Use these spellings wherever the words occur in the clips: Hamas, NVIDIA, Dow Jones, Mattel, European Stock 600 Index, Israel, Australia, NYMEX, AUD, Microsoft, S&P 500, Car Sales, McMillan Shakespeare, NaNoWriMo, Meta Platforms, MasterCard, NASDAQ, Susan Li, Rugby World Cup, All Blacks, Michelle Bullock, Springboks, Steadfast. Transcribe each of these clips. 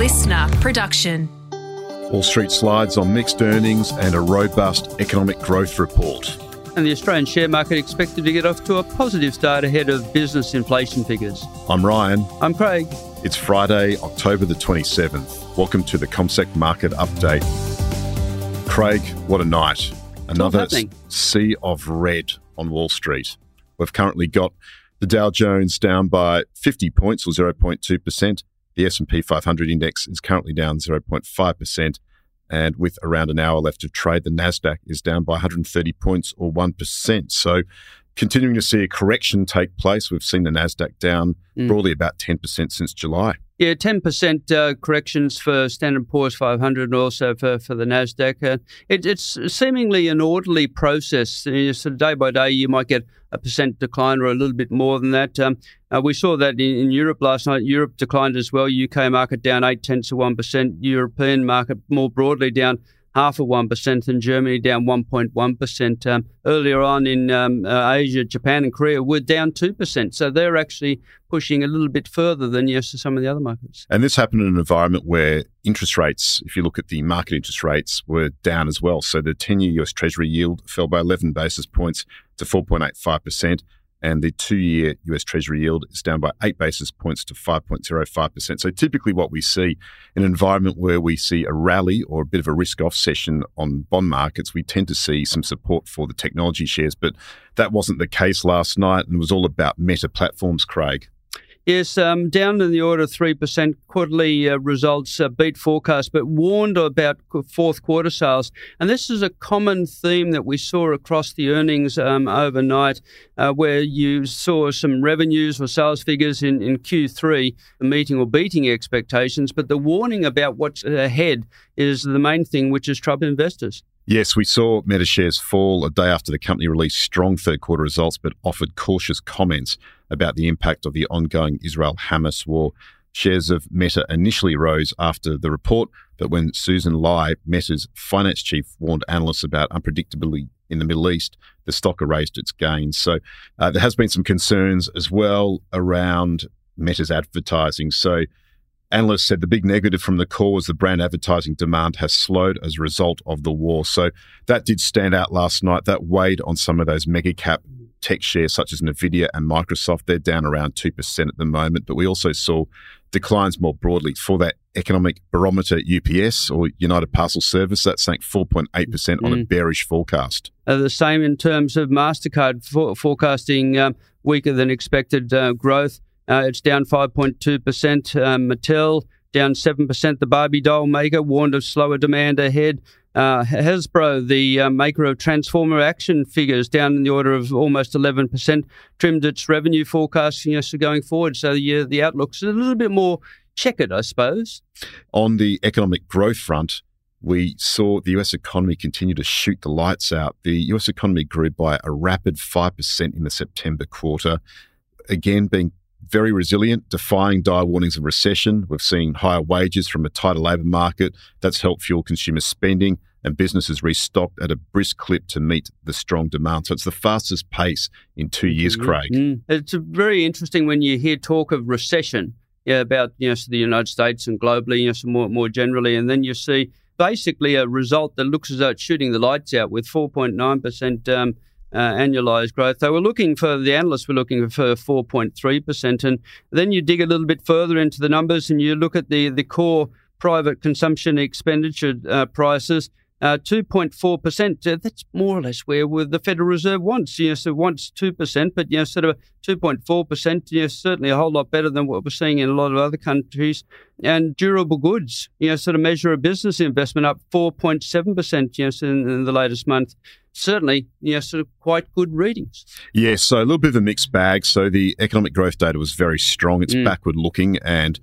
listener production. Wall Street slides on mixed earnings and a robust economic growth report. And the Australian share market expected to get off to a positive start ahead of business inflation figures. I'm Ryan. I'm Craig. It's Friday, October the 27th. Welcome to the Comsec Market Update. Craig, what a night. Another sea of red on Wall Street. We've currently got the Dow Jones down by 50 points or 0.2%. The S&P 500 index is currently down 0.5%. And with around an hour left of trade, the NASDAQ is down by 130 points or 1%. So continuing to see a correction take place. We've seen the NASDAQ down broadly about 10% since July. Yeah, 10% corrections for Standard & Poor's 500 and also for the NASDAQ. It's seemingly an orderly process. So day by day, you might get a percent decline or a little bit more than that. We saw that in Europe last night. Europe declined as well. UK market down 0.8%. European market more broadly down 0.5%, and Germany down 1.1%. Earlier on in Asia, Japan and Korea were down 2%. So they're actually pushing a little bit further than some of the other markets. And this happened in an environment where interest rates, if you look at the market interest rates, were down as well. So the 10-year U.S. Treasury yield fell by 11 basis points to 4.85%. And the two-year U.S. Treasury yield is down by 8 basis points to 5.05%. So typically what we see in an environment where we see a rally or a bit of a risk-off session on bond markets, we tend to see some support for the technology shares. But that wasn't the case last night, and it was all about Meta Platforms, Craig. Yes, down in the order of 3%. Quarterly results beat forecast, but warned about fourth quarter sales. And this is a common theme that we saw across the earnings overnight, where you saw some revenues or sales figures in Q3 meeting or beating expectations. But the warning about what's ahead is the main thing, which is troubled investors. Yes, we saw Meta shares fall a day after the company released strong third quarter results, but offered cautious comments about the impact of the ongoing Israel-Hamas war. Shares of Meta initially rose after the report, but when Susan Li, Meta's finance chief, warned analysts about unpredictability in the Middle East, the stock erased its gains. So there has been some concerns as well around Meta's advertising. So analysts said the big negative from the call was the brand advertising demand has slowed as a result of the war. So that did stand out last night. That weighed on some of those mega cap tech shares such as NVIDIA and Microsoft. They're down around 2% at the moment. But we also saw declines more broadly for that economic barometer, UPS or United Parcel Service. That's saying 4.8% on a bearish forecast. The same in terms of MasterCard forecasting weaker than expected growth. It's down 5.2%. Mattel down 7%. The Barbie doll maker warned of slower demand ahead. Hasbro, the maker of Transformer action figures, down in the order of almost 11%, trimmed its revenue forecasting going forward. So the outlook's a little bit more checkered, I suppose. On the economic growth front, we saw the US economy continue to shoot the lights out. The US economy grew by a rapid 5% in the September quarter, again being very resilient, defying dire warnings of recession. We've seen higher wages from a tighter labour market. That's helped fuel consumer spending, and businesses restocked at a brisk clip to meet the strong demand. So it's the fastest pace in 2 years, Craig. It's very interesting when you hear talk of recession about the United States and globally, more generally, and then you see basically a result that looks as though it's shooting the lights out with 4.9% annualized growth. They were looking for, the analysts were looking for 4.3%. And then you dig a little bit further into the numbers and you look at the core private consumption expenditure prices, 2.4%. That's more or less where the Federal Reserve wants. It wants 2%, but sort of 2.4%, certainly a whole lot better than what we're seeing in a lot of other countries. And durable goods, sort of measure of business investment up 4.7%, in the latest month. Certainly, sort of quite good readings. Yeah, so a little bit of a mixed bag. So the economic growth data was very strong. It's backward looking, and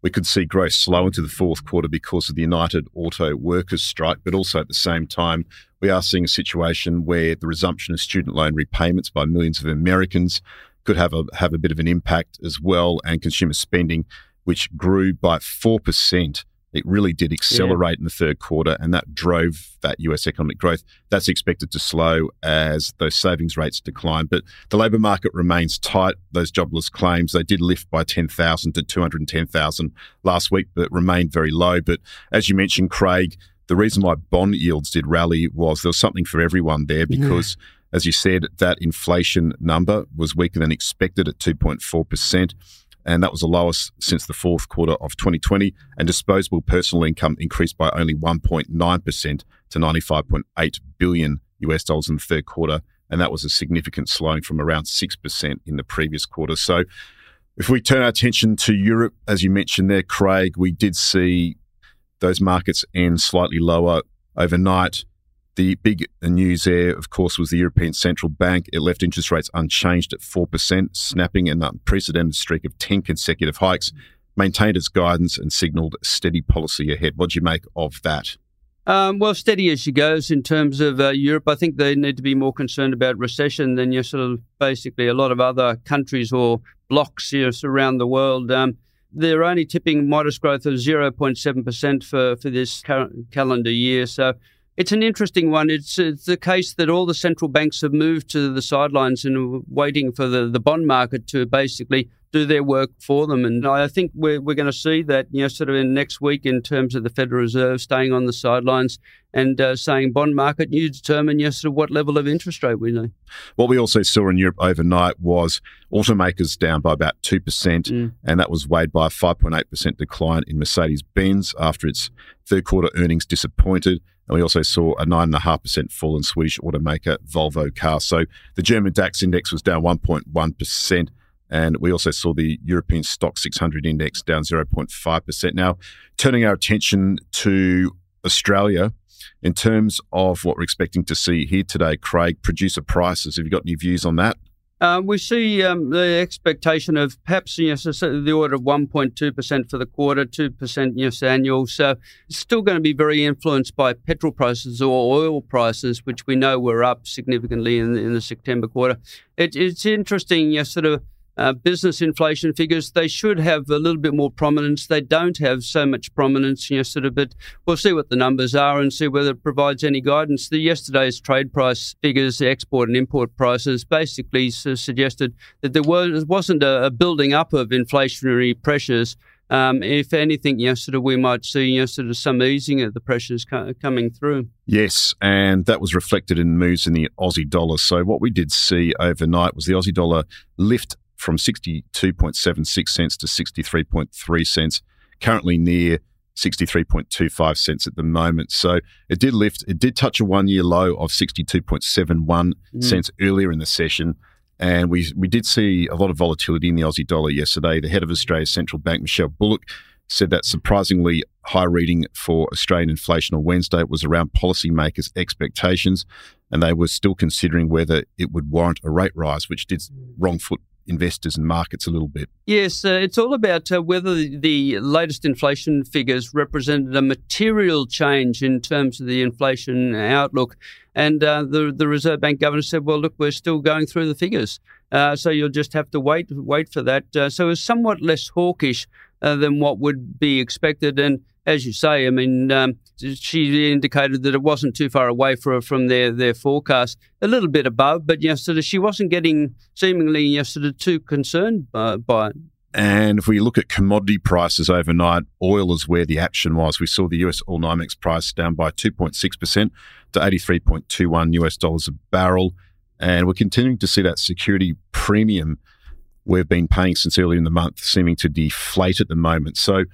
we could see growth slow into the fourth quarter because of the United Auto Workers strike. But also at the same time, we are seeing a situation where the resumption of student loan repayments by millions of Americans could have a bit of an impact as well, and consumer spending, which grew by 4%. It really did accelerate in the third quarter, and that drove that US economic growth. That's expected to slow as those savings rates decline. But the labour market remains tight. Those jobless claims, they did lift by 10,000 to 210,000 last week, but remained very low. But as you mentioned, Craig, the reason why bond yields did rally was there was something for everyone there because, as you said, that inflation number was weaker than expected at 2.4%. And that was the lowest since the fourth quarter of 2020. And disposable personal income increased by only 1.9% to $95.8 billion US dollars in the third quarter. And that was a significant slowing from around 6% in the previous quarter. So if we turn our attention to Europe, as you mentioned there, Craig, we did see those markets end slightly lower overnight. The big news there, of course, was the European Central Bank. It left interest rates unchanged at 4%, snapping an unprecedented streak of 10 consecutive hikes, maintained its guidance and signalled steady policy ahead. What do you make of that? Well, steady as she goes in terms of Europe. I think they need to be more concerned about recession than you're sort of basically a lot of other countries or blocks here around the world. They're only tipping modest growth of 0.7% for this current calendar year. So it's an interesting one. It's the case that all the central banks have moved to the sidelines and waiting for the bond market to basically do their work for them. And I think we're going to see that, you know, sort of in next week in terms of the Federal Reserve staying on the sidelines and saying bond market, you determine, yes, sort of what level of interest rate we need. What we also saw in Europe overnight was automakers down by about 2%, and that was weighed by a 5.8% decline in Mercedes Benz after its third quarter earnings disappointed. And we also saw a 9.5% fall in Swedish automaker Volvo Car. So the German DAX index was down 1.1%. And we also saw the European Stock 600 Index down 0.5%. Now, turning our attention to Australia, in terms of what we're expecting to see here today, Craig, producer prices, have you got any views on that? We see the expectation of perhaps, you know, the order of 1.2% for the quarter, 2% annual. So it's still going to be very influenced by petrol prices or oil prices, which we know were up significantly in the September quarter. It's interesting, you know, sort of business inflation figures. They should have a little bit more prominence. They don't have so much prominence, you know, sort of, but we'll see what the numbers are and see whether it provides any guidance. Yesterday's trade price figures, the export and import prices, basically suggested that there wasn't a building up of inflationary pressures. If anything, you know, sort of, we might see, you know, sort of, some easing of the pressures coming through. Yes, and that was reflected in moves in the Aussie dollar. So what we did see overnight was the Aussie dollar lift from 62.76 cents to 63.3 cents, currently near 63.25 cents at the moment. So it did lift. It did touch a one-year low of 62.71 cents earlier in the session. And we did see a lot of volatility in the Aussie dollar yesterday. The head of Australia's central bank, Michelle Bullock, said that surprisingly high reading for Australian inflation on Wednesday was around policymakers' expectations, and they were still considering whether it would warrant a rate rise, which did wrong-foot investors and markets a little bit. Yes, it's all about whether the latest inflation figures represented a material change in terms of the inflation outlook. And the Reserve Bank governor said, well, look, we're still going through the figures. So you'll just have to wait for that. So it's somewhat less hawkish than what would be expected. And as you say, I mean, she indicated that it wasn't too far away from their forecast, a little bit above, but you know, sort of, she wasn't getting seemingly, you know, sort of, too concerned by it. And if we look at commodity prices overnight, oil is where the action was. We saw the US oil NYMEX price down by 2.6% to $83.21 US dollars a barrel. And we're continuing to see that security premium we've been paying since early in the month seeming to deflate at the moment. So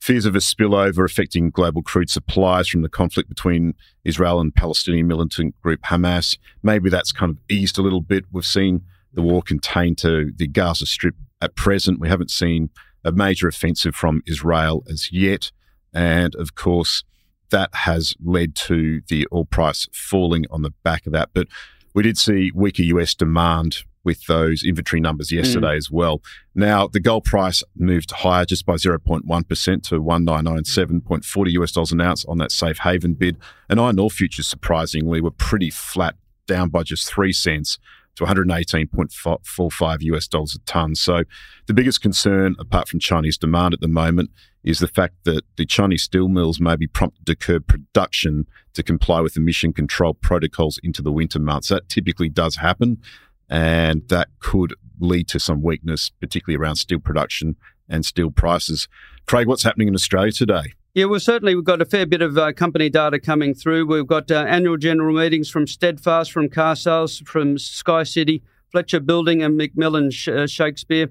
fears of a spillover affecting global crude supplies from the conflict between Israel and Palestinian militant group Hamas. Maybe that's kind of eased a little bit. We've seen the war contained to the Gaza Strip at present. We haven't seen a major offensive from Israel as yet. And of course, that has led to the oil price falling on the back of that. But we did see weaker US demand with those inventory numbers yesterday as well. Now, the gold price moved higher just by 0.1% to $1997.40 US dollars an ounce on that safe haven bid. And iron ore futures, surprisingly, were pretty flat, down by just 3 cents to $118.45 US dollars a tonne. So the biggest concern, apart from Chinese demand at the moment, is the fact that the Chinese steel mills may be prompted to curb production to comply with emission control protocols into the winter months. That typically does happen, and that could lead to some weakness, particularly around steel production and steel prices. Craig, what's happening in Australia today? Yeah, well, certainly we've got a fair bit of company data coming through. We've got annual general meetings from Steadfast, from Car Sales, from Sky City, Fletcher Building and McMillan Shakespeare.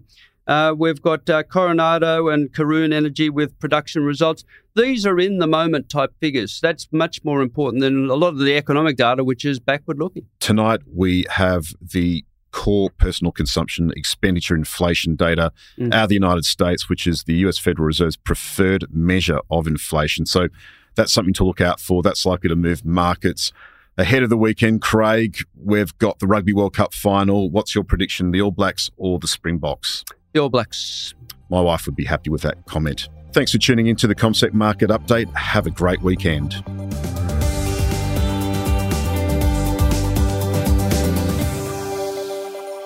We've got Coronado and Karoon Energy with production results. These are in the moment type figures. That's much more important than a lot of the economic data, which is backward looking. Tonight we have the core personal consumption expenditure inflation data out of the United States, which is the US Federal Reserve's preferred measure of inflation. So that's something to look out for. That's likely to move markets. Ahead of the weekend, Craig, we've got the Rugby World Cup final. What's your prediction, the All Blacks or the Springboks? The All Blacks. My wife would be happy with that comment. Thanks for tuning into the Comsec Market Update. Have a great weekend.